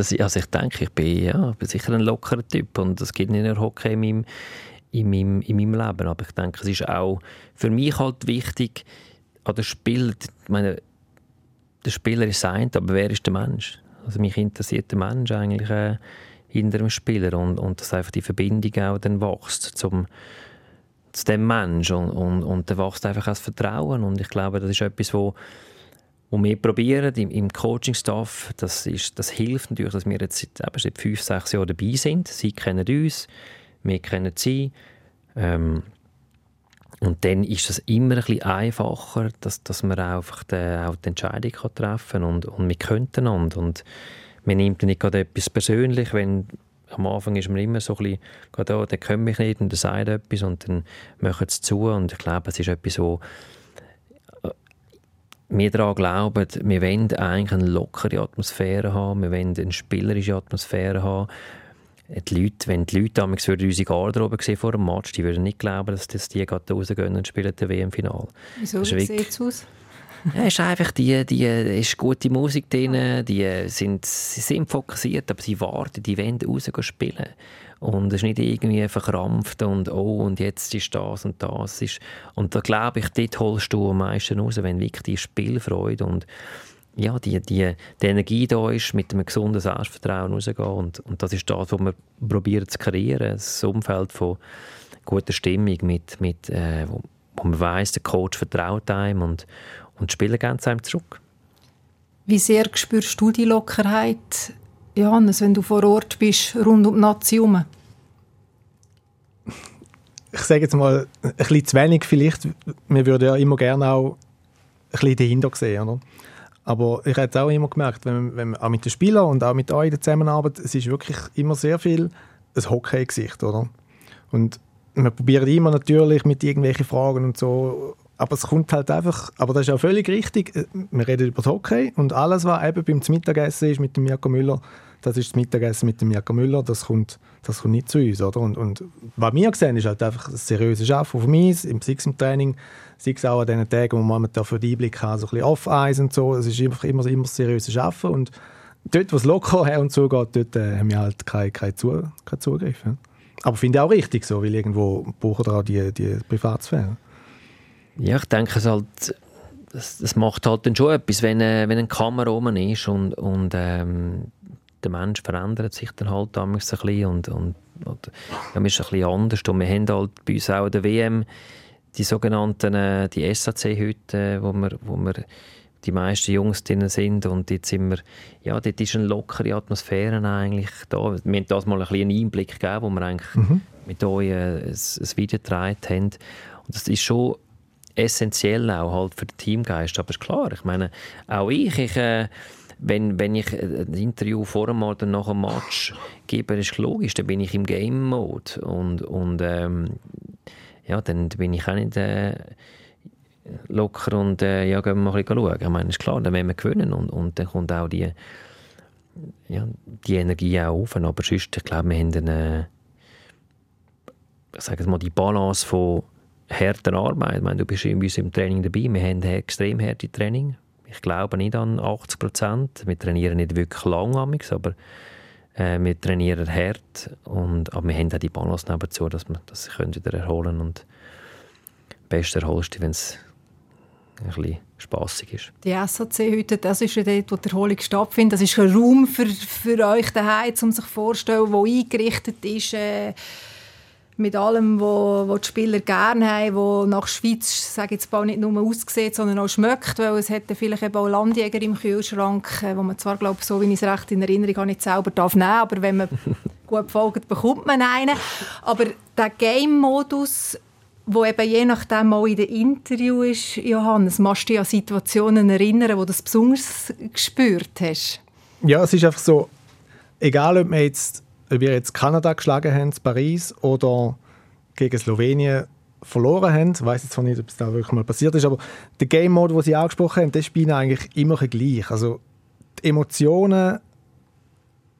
denke, ich bin sicher ein lockerer Typ. Und das gibt nicht nur Hockey in meinem Leben. Aber ich denke, es ist auch für mich halt wichtig, an das Spiel, ich meine, der Spieler ist sein, aber wer ist der Mensch? Also mich interessiert der Mensch eigentlich hinter dem Spieler und dass einfach die Verbindung auch dann wächst zum zu dem Menschen und dann wächst einfach das Vertrauen. Und ich glaube, das ist etwas, wo wir probieren im Coaching-Staff, das hilft natürlich, dass wir jetzt seit 5-6 Jahren dabei sind. Sie kennen uns, wir kennen sie. Und dann ist es immer ein bisschen einfacher, dass man auch die Entscheidung treffen kann und wir können einander. Und man nimmt nicht gerade etwas persönlich, wenn am Anfang ist man immer so ein bisschen, der kommt mich nicht und der sagt etwas und dann machen sie zu. Und ich glaube, es ist etwas, wo wir daran glauben, wir wollen eigentlich eine lockere Atmosphäre haben, wir wollen eine spielerische Atmosphäre haben. Wenn die Leute damals unsere Garderobe sehen vor dem Match, die würden nicht glauben, dass die gerade rausgehen und spielen das WM-Finale. Wieso sieht es aus? Ja, es ist einfach ist gute Musik drin, sie sind fokussiert, aber sie warten, die wollen raus spielen. Und es ist nicht irgendwie verkrampft und jetzt ist das und das. Und da glaube ich, dort holst du am meisten raus, wenn wirklich die Spielfreude und ja, die Energie da ist, mit einem gesunden Selbstvertrauen rauszugehen. Und das ist das, was wir probieren zu kreieren. Das Umfeld von guter Stimmung, wo man weiss, der Coach vertraut einem und die Spieler gehen zu einem zurück. Wie sehr spürst du die Lockerheit, Johannes, wenn du vor Ort bist, rund um die Nazi herum? Ich sage jetzt mal, ein bisschen zu wenig vielleicht. Wir würden ja immer gerne auch ein bisschen dahinter sehen, oder? Aber ich habe es auch immer gemerkt, wenn man auch mit den Spielern und auch mit euch in der Zusammenarbeit, es ist wirklich immer sehr viel ein Hockey-Gesicht, oder? Und wir probieren immer natürlich mit irgendwelchen Fragen und so, aber es kommt halt einfach, aber das ist auch völlig richtig, wir reden über das Hockey und alles, was eben beim Mittagessen ist mit dem Mirko Müller, das ist das Mittagessen mit dem Mirko Müller, das kommt nicht zu uns, oder? Und was wir sehen, ist halt einfach das seriöse Arbeiten auf dem Eis, sei es im Training, sei es auch an den Tagen, wo man dafür den Einblick hat, so ein bisschen Off-Eis und so, es ist immer das seriöse Arbeiten und dort, wo es locker her und zu geht, dort haben wir halt keinen Zugriff. Ja? Aber finde ich auch richtig so, weil irgendwo brauchen wir auch die Privatsphäre. Ja, ich denke, es halt, das macht halt dann schon etwas, wenn eine Kamera oben ist und der Mensch verändert sich dann halt damals ein bisschen und ja, man ist ein bisschen anders. Und wir haben halt bei uns auch in der WM die sogenannten die SAC-Hütten, wo wir die meisten Jungs drin sind und jetzt sind wir, ja, dort ist eine lockere Atmosphäre eigentlich da. Wir haben das mal ein bisschen einen Einblick gegeben, wo wir eigentlich mit euch ein Video gedreht haben. Und das ist schon essentiell auch halt für den Teamgeist. Aber ist klar, ich meine, auch ich wenn ich ein Interview vor dem oder nach dem Match gebe, ist logisch, dann bin ich im Game-Mode und dann bin ich auch nicht locker und gehen wir mal ein bisschen schauen. Ich meine, ist klar, dann werden wir gewinnen und dann kommt auch die Energie auch auf. Aber sonst, ich glaube, wir haben eine, ich sage jetzt mal, die Balance von harter Arbeit. Ich meine, du bist bei uns im Training dabei. Wir haben extrem harte Training. Ich glaube nicht an 80%. Wir trainieren nicht wirklich lang, aber wir trainieren hart. Aber wir haben auch die Balance nebenzu, dass sie wieder erholen können. Und am besten erholst du, wenn es ein bisschen spassig ist. Die SAC heute, das ist ja dort, wo die Erholung stattfindet. Das ist ein Raum für euch daheim, um sich vorzustellen, der eingerichtet ist. Mit allem, was die Spieler gerne haben, was nach Schweiz, sage jetzt bald, nicht nur aussieht, sondern auch schmeckt, weil es hat vielleicht eben auch Landjäger im Kühlschrank, wo man zwar, glaube ich, so wie ich es recht in Erinnerung habe, nicht selber darf nehmen, aber wenn man gut folgt, bekommt man einen. Aber der Game-Modus, der eben je nachdem auch in den Interviews ist, Johannes, machst du dich an Situationen erinnern, wo du das besonders gespürt hast? Ja, es ist einfach so, egal ob man jetzt ob wir Kanada geschlagen haben, Paris, oder gegen Slowenien verloren haben. Ich weiss jetzt zwar nicht, ob es da wirklich mal passiert ist, aber der Game-Mode, den Sie angesprochen haben, das spielen eigentlich immer gleich. Also die Emotionen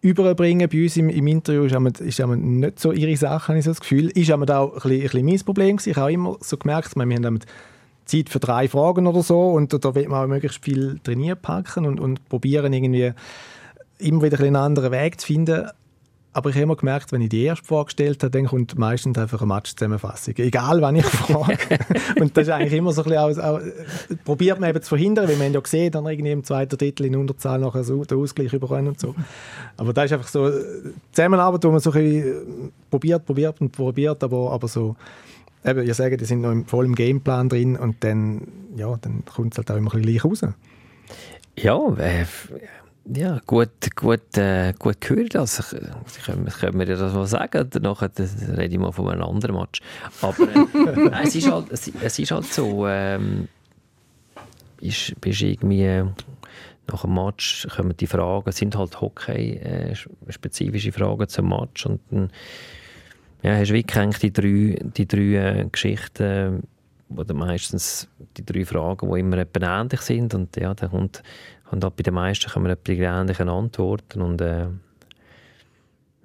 überbringen bei uns im Interview ist nicht so ihre Sache, habe ich so das Gefühl. Ist auch ein bisschen mein Problem gewesen. Ich habe immer so gemerkt, ich meine, wir haben Zeit für 3 Fragen oder so und da will man auch möglichst viel trainieren packen und probieren, irgendwie immer wieder einen anderen Weg zu finden. Aber ich habe immer gemerkt, wenn ich die erste Frage gestellt habe, dann kommt meistens einfach eine Matchzusammenfassung. Egal, wann ich frage. Und das ist eigentlich immer so ein bisschen auch probiert man eben zu verhindern, weil wir haben ja gesehen, dann irgendwie im zweiten Drittel in Unterzahl nachher so den Ausgleich bekommen und so. Aber das ist einfach so eine Zusammenarbeit, wo man so ein bisschen probiert, aber so eben, ich sage, die sind noch voll im Gameplan drin und dann, ja, dann kommt es halt auch immer ein bisschen gleich raus. Ja, ja, gut gehört. Also, können wir ja das mal sagen. Danach rede ich mal von einem anderen Match. Aber es ist halt so, bist irgendwie nach dem Match kommen die Fragen, es sind halt Hockey-spezifische Fragen zum Match und dann hast du wirklich eigentlich die drei Geschichten oder meistens die drei Fragen, die immer ähnlich sind und ja, dann kommt halt bei den meisten kommen die ähnlichen Antworten und ja,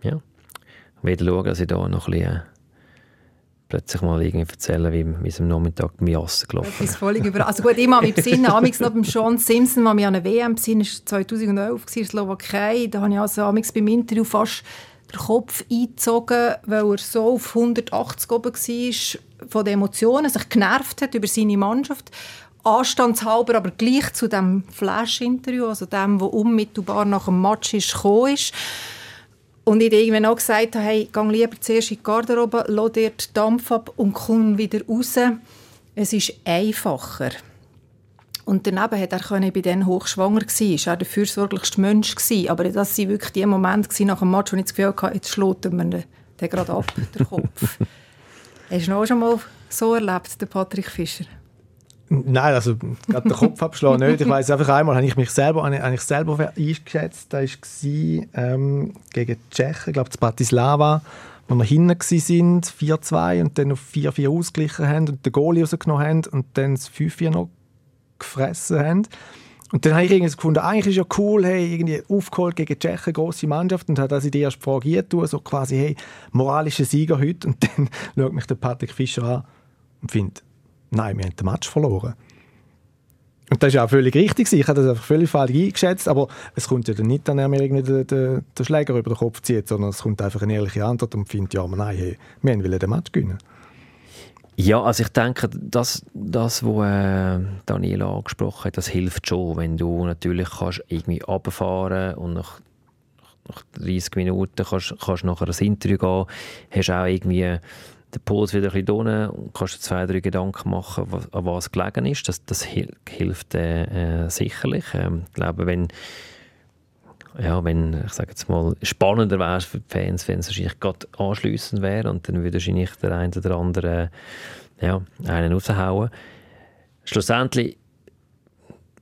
ich werde schauen, dass ich da noch ein bisschen plötzlich mal irgendwie erzählen, wie es am Nachmittag mit Jassen gelaufen ist. Also gut, ich habe mich besinnen, amigs noch beim John Simpson, als ich an eine WM besinnen, das war 2011, in der Slowakei, da habe ich also amigs beim Interview fast den Kopf eingezogen, weil er so auf 180 oben war, von den Emotionen, sich genervt hat über seine Mannschaft. Anstandshalber, aber gleich zu diesem Flash-Interview, also dem, der unmittelbar nach dem Match gekommen ist. Und ich habe irgendwann auch gesagt, hey, geh lieber zuerst in die Garderobe, lass dir den Dampf ab und komm wieder raus. Es ist einfacher. Und daneben hat er können, bei denen hochschwanger war. Er war der fürsorglichste Mensch. Aber das waren wirklich die Momente nach dem Match, wo ich das Gefühl hatte, jetzt schlägt er mir den gerade ab, den Kopf. Hast du auch schon mal so erlebt, den Patrick Fischer? Nein, also gerade den Kopf abschlagen nicht. Ich weiss einfach, einmal habe ich selber eingeschätzt. Da war gegen die Tschechen, ich glaube in Bratislava, wo wir hinten waren, 4-2 und dann auf 4-4 ausgeglichen haben und den Goalie rausgenommen haben und dann das 5-4 noch gefressen haben. Und dann habe ich irgendwie gefunden, eigentlich ist ja cool, hey, irgendwie aufgeholt gegen die Tschechen, grosse Mannschaft, und habe das in die erste Frage getan, so quasi, hey, moralischer Sieger heute. Und dann schaut mich der Patrick Fischer an und findet, nein, wir haben den Match verloren. Und das war auch völlig richtig. Ich habe das einfach völlig falsch eingeschätzt. Aber es kommt ja dann nicht, dass er mir den Schläger über den Kopf zieht, sondern es kommt einfach eine ehrliche Antwort und findet, ja, aber nein, hey, wir wollen den Match gewinnen. Ja, also ich denke, das was Daniela angesprochen hat, das hilft schon, wenn du natürlich kannst irgendwie runterfahren und nach 30 Minuten kannst nachher ein Interview gehen, hast auch irgendwie den Puls wieder ein bisschen unten und kannst dir 2-3 Gedanken machen, an was gelegen ist. Das hilft sicherlich. Ich glaube, wenn ich sage jetzt mal, spannender wäre es für die Fans, wenn es wahrscheinlich gerade anschliessend wäre und dann würde wahrscheinlich der eine oder andere einen raushauen. Schlussendlich,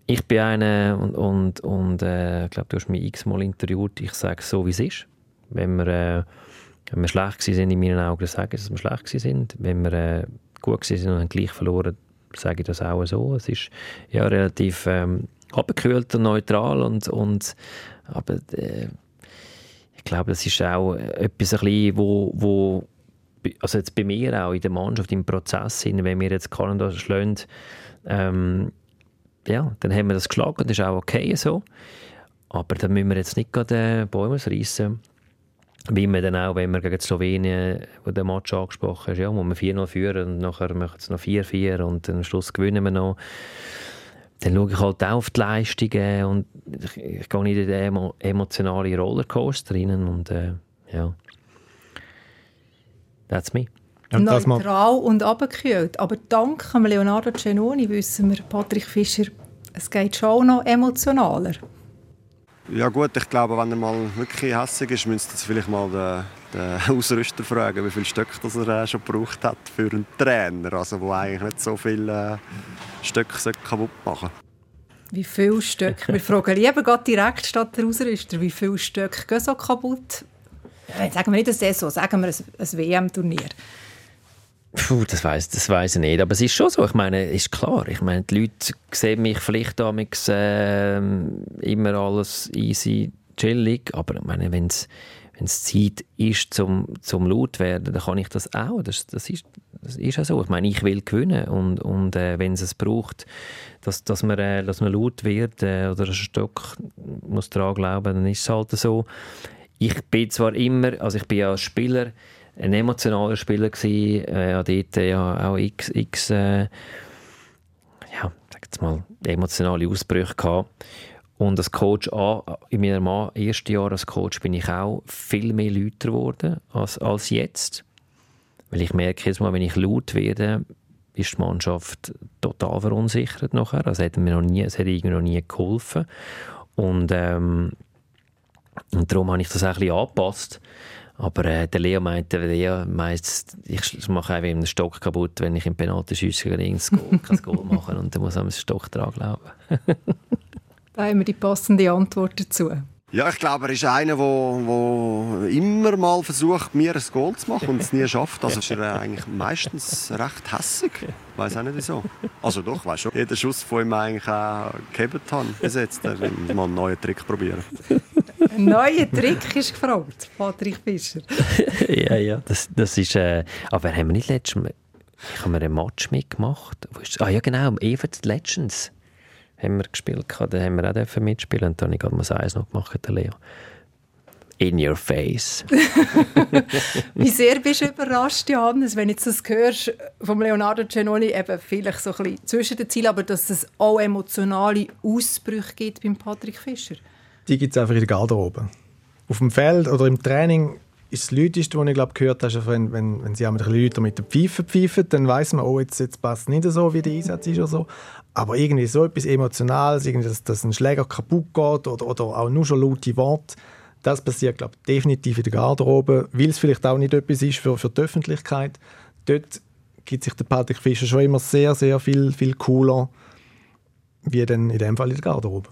ich bin einer und ich glaube, du hast mich x-mal interviewt, ich sage es so, wie es ist. Wenn wir schlecht waren, in meinen Augen sage ich, dass wir schlecht waren. Wenn wir gut waren und haben gleich verloren, sage ich das auch so. Es ist ja relativ abgekühlt und neutral. Aber ich glaube, das ist auch etwas, wo also jetzt bei mir auch in der Mannschaft, im Prozess, wenn wir jetzt Kanada schlagen, dann haben wir das geschlagen. Das ist auch okay so. Aber dann müssen wir jetzt nicht gerade Bäume reissen. Wie man dann auch, wenn man gegen Slowenien, wo der Match angesprochen ist, muss man 4-0 führen und nachher machen es noch 4-4 und am Schluss gewinnen wir noch. Dann schaue ich halt auch auf die Leistungen und ich gehe nicht in den emotionalen Rollercoaster rein und that's me. Und neutral und abgekühlt. Aber dank Leonardo Genoni wissen wir, Patrick Fischer, es geht schon noch emotionaler. Ja gut, ich glaube, wenn er mal wirklich hässig ist, müsst ihr jetzt vielleicht mal den Ausrüster fragen, wie viele Stöcke das er schon gebraucht hat für einen Trainer, also der eigentlich nicht so viele Stöcke kaputt machen sollte. Wie viele Stöcke? Wir fragen lieber grad direkt statt der Ausrüster, wie viele Stöcke gehen so kaputt? Sagen wir nicht eine Saison, sagen wir ein WM-Turnier. Puh, das weiss ich nicht, aber es ist schon so, ich meine, ist klar, ich meine, die Leute sehen mich vielleicht damals immer alles easy, chillig, aber ich meine, wenn es Zeit ist, zum laut werden, dann kann ich das auch, das ist auch so, ich meine, ich will gewinnen und wenn es braucht, dass man laut wird oder ein Stock muss daran glauben, dann ist es halt so. Ich bin zwar immer, also ich bin ja als Spieler, ein emotionaler Spieler gsi, dort auch emotionale Ausbrüche gehabt. Und als Coach, in meinem ersten Jahr als Coach, bin ich auch viel mehr lauter geworden als jetzt. Weil ich merke, jedes Mal, wenn ich laut werde, ist die Mannschaft total verunsichert nachher. Das hat mir noch nie geholfen. Und darum habe ich das auch ein bisschen angepasst. Aber der Leo meinte, ich mache einfach einen Stock kaputt, wenn ich im Penaltyschiessen kein Goal mache. Und dann muss man den Stock dran glauben. Da haben wir die passende Antwort dazu. Ja, ich glaube, er ist einer, der immer mal versucht, mir ein Goal zu machen und es nie schafft. Also ist er eigentlich meistens recht hässig. Ich weiss auch nicht wieso. Also doch, weißt du, jeden Schuss von ihm eigentlich auch gehebt habe. Bis jetzt, wenn mal einen neuen Trick probieren. Ein neuer Trick ist gefragt, Patrick Fischer. Ja, das ist... aber haben wir nicht letztens... Haben wir einen Match mitgemacht? Ah ja, genau, um Evert Legends haben wir gespielt. Da haben wir auch mitspielen. Und dann habe ich gerade mal eins noch gemacht, der Leo. In your face. Wie sehr bist du überrascht, Johannes, wenn du das hörst von Leonardo Genoni, eben vielleicht so ein bisschen zwischen den Zielen, aber dass es auch emotionale Ausbrüche gibt beim Patrick Fischer? Die gibt es einfach in der Garderobe. Auf dem Feld oder im Training ist das Lauteste, was ich glaube, gehört hast, wenn sie mit den Leuten mit der Pfeife pfeifen, dann weiss man, oh, jetzt passt es nicht so, wie der Einsatz ist oder so. Aber irgendwie so etwas Emotionales, irgendwie, dass ein Schläger kaputt geht oder auch nur schon laute Worte, das passiert, glaube ich, definitiv in der Garderobe, weil es vielleicht auch nicht etwas ist für die Öffentlichkeit. Dort gibt sich der Patrick Fischer schon immer sehr, sehr viel cooler, wie dann in dem Fall in der Garderobe.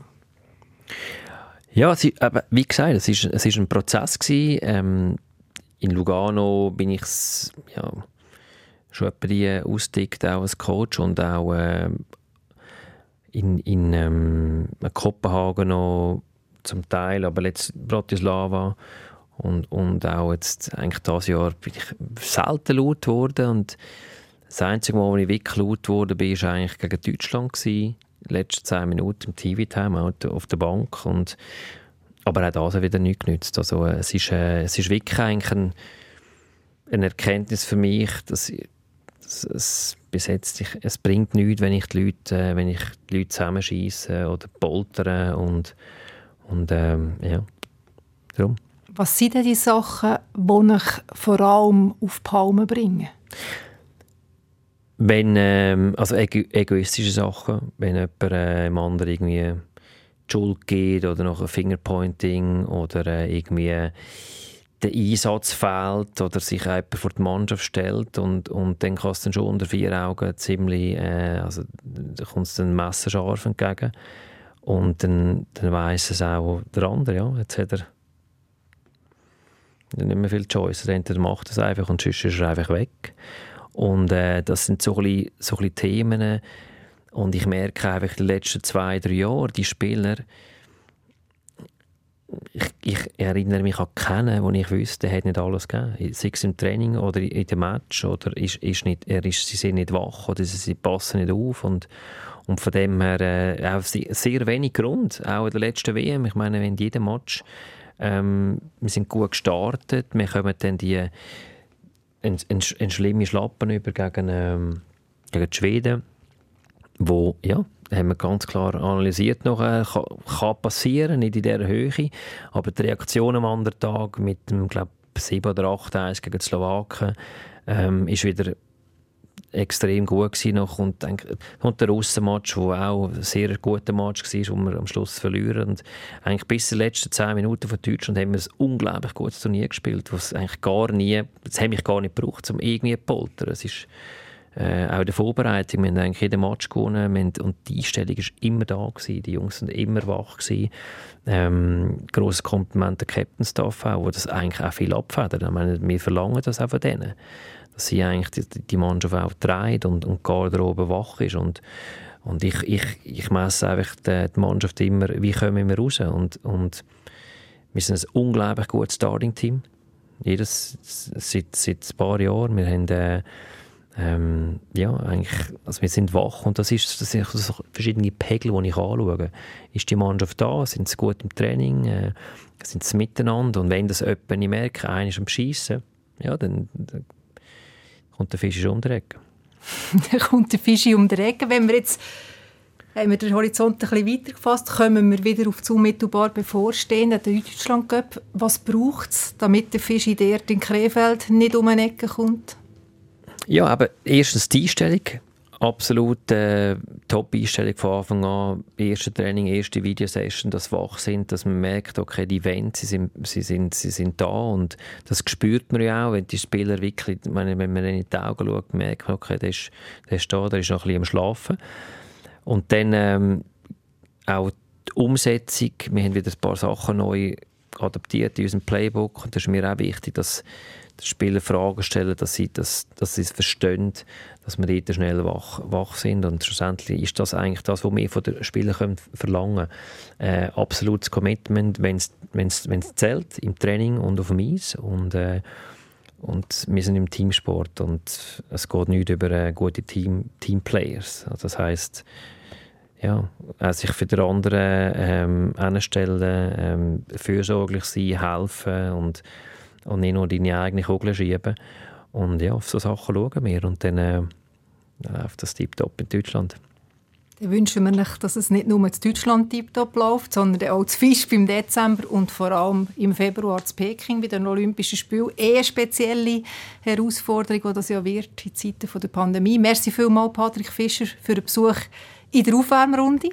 Ja, aber wie gesagt, es ist ein Prozess gewesen. In Lugano bin ich schon etwas ausgedickt, auch als Coach, und auch in Kopenhagen noch zum Teil, aber jetzt Bratislava und auch jetzt eigentlich dieses Jahr bin ich selten laut geworden. Und das einzige Mal, wo ich wirklich laut geworden bin, war eigentlich gegen Deutschland gewesen. Die letzten 10 Minuten im TV-Timeout auf der Bank. Aber auch das hat wieder nichts genützt. Also, es ist wirklich eigentlich eine Erkenntnis für mich, dass es bis jetzt es bringt nichts, wenn ich die Leute zusammenschieße oder poltere. Und darum. Was sind denn die Sachen, die euch vor allem auf die Palme bringen? Wenn, also egoistische Sachen, wenn jemand dem anderen irgendwie die Schuld gibt oder noch ein Fingerpointing oder irgendwie der Einsatz fehlt oder sich jemand vor die Mannschaft stellt und dann kann es dann schon unter 4 Augen ziemlich, also da kommt es dann messerscharf entgegen und dann weiss es auch der andere, ja, jetzt hat er nicht mehr viel Choice, entweder macht er es einfach und sonst ist er einfach weg. Und das sind so ein bisschen Themen. Und ich merke einfach in den letzten 2-3 Jahren, die Spieler, ich erinnere mich an keinen, wo ich wüsste, er hat nicht alles gegeben. Sei es im Training oder in dem Match. Oder sie sind nicht wach oder sie passen nicht auf. Und von dem her auch sehr wenig Grund, auch in der letzten WM. Ich meine, in jedem Match, wir sind gut gestartet, wir kommen dann ein schlimmer Schlappen über gegen die Schweden, wo, ja, haben wir ganz klar analysiert nachher, kann passieren, nicht in dieser Höhe, aber die Reaktion am anderen Tag mit dem, glaube 7 oder 8-1 gegen die Slowaken, ist wieder extrem gut gewesen noch. Und der Russen-Match, der auch ein sehr guter Match war, um am Schluss zu verlieren. Und eigentlich bis in den letzten 10 Minuten von Deutschland haben wir ein unglaublich gutes Turnier gespielt, was eigentlich gar nicht gebraucht, um irgendwie zu poltern. Es ist auch in der Vorbereitung, wir haben eigentlich jeden Match gewonnen und die Einstellung war immer da gewesen. Die Jungs waren immer wach gewesen. Grosses Kompliment der Captain Staff auch, wo das eigentlich auch viel abfedert. Ich meine, wir verlangen das auch von denen, dass sie eigentlich die Mannschaft auch trägt und die Garderobe wach ist. Und ich messe einfach die Mannschaft immer, wie kommen wir raus. Und wir sind ein unglaublich gutes Starting-Team. Jedes seit ein paar Jahren. Wir haben wir sind wach. Und das sind verschiedene Pegel, die ich anschaue. Ist die Mannschaft da? Sind sie gut im Training? Sind sie miteinander? Und wenn das jemand nicht merkt, einer ist am Schiessen, ja, dann kommt der Fisch um die Ecke. Dann kommt der Fisch um die Ecke. Wenn wir jetzt haben wir den Horizont ein bisschen weitergefasst, kommen wir wieder auf das unmittelbar bevorstehende Deutschlandcup. Was braucht es, damit der Fisch in der Erde in Krefeld nicht um die Ecke kommt? Ja, aber erstens die Einstellung. Absolut Top-Einstellung von Anfang an. Erste Training, erste Videosession, das wach sind, dass man merkt, okay, die Events, sie sind da, und das spürt man ja auch, wenn die Spieler wirklich, wenn man in die Augen schaut, merkt man, okay, der ist da, der ist noch ein bisschen am Schlafen. Und dann auch die Umsetzung, wir haben wieder ein paar Sachen neu adaptiert in unserem Playbook, und das ist mir auch wichtig, dass die Spieler Fragen stellen, dass sie es verstehen, dass wir dort schnell wach sind. Und schlussendlich ist das eigentlich das, was wir von den Spielern verlangen können. Absolutes Commitment, wenn es zählt, im Training und auf dem Eis. Und wir sind im Teamsport, und es geht nicht über gute Teamplayers. Also das heisst, ja, sich für den anderen hinstellen, fürsorglich sein, helfen und nicht nur deine eigenen Kugeln schieben. Und ja, auf so Sachen schauen wir. Und dann läuft das Tiptop in Deutschland. Dann wünschen wir euch, dass es nicht nur in Deutschland Tiptop läuft, sondern auch zu Fisch im Dezember und vor allem im Februar zu Peking bei den Olympischen Spielen. Eine spezielle Herausforderung, die das ja wird in Zeiten der Pandemie. Merci vielmals, Patrick Fischer, für den Besuch in der Aufwärmrunde.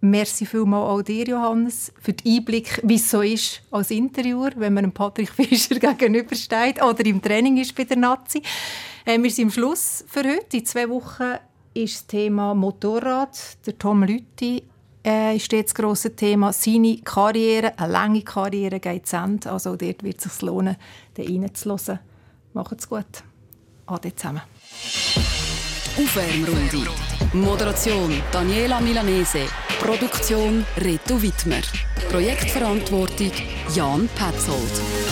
Merci vielmals auch dir, Johannes, für den Einblick, wie es so ist als Interviewer, wenn man Patrick Fischer gegenübersteht oder im Training ist bei der Nazi. Wir sind am Schluss für heute. In 2 Wochen ist das Thema Motorrad. Der Tom Lüthi ist jetzt das grosse Thema. Seine Karriere, eine lange Karriere, geht zu Ende. Also dort wird es sich lohnen, da reinzuhören. Macht's gut. Ade zusammen. Aufwärmrunde. Moderation Daniela Milanese. Produktion Reto Wittmer. Projektverantwortung Jan Petzold.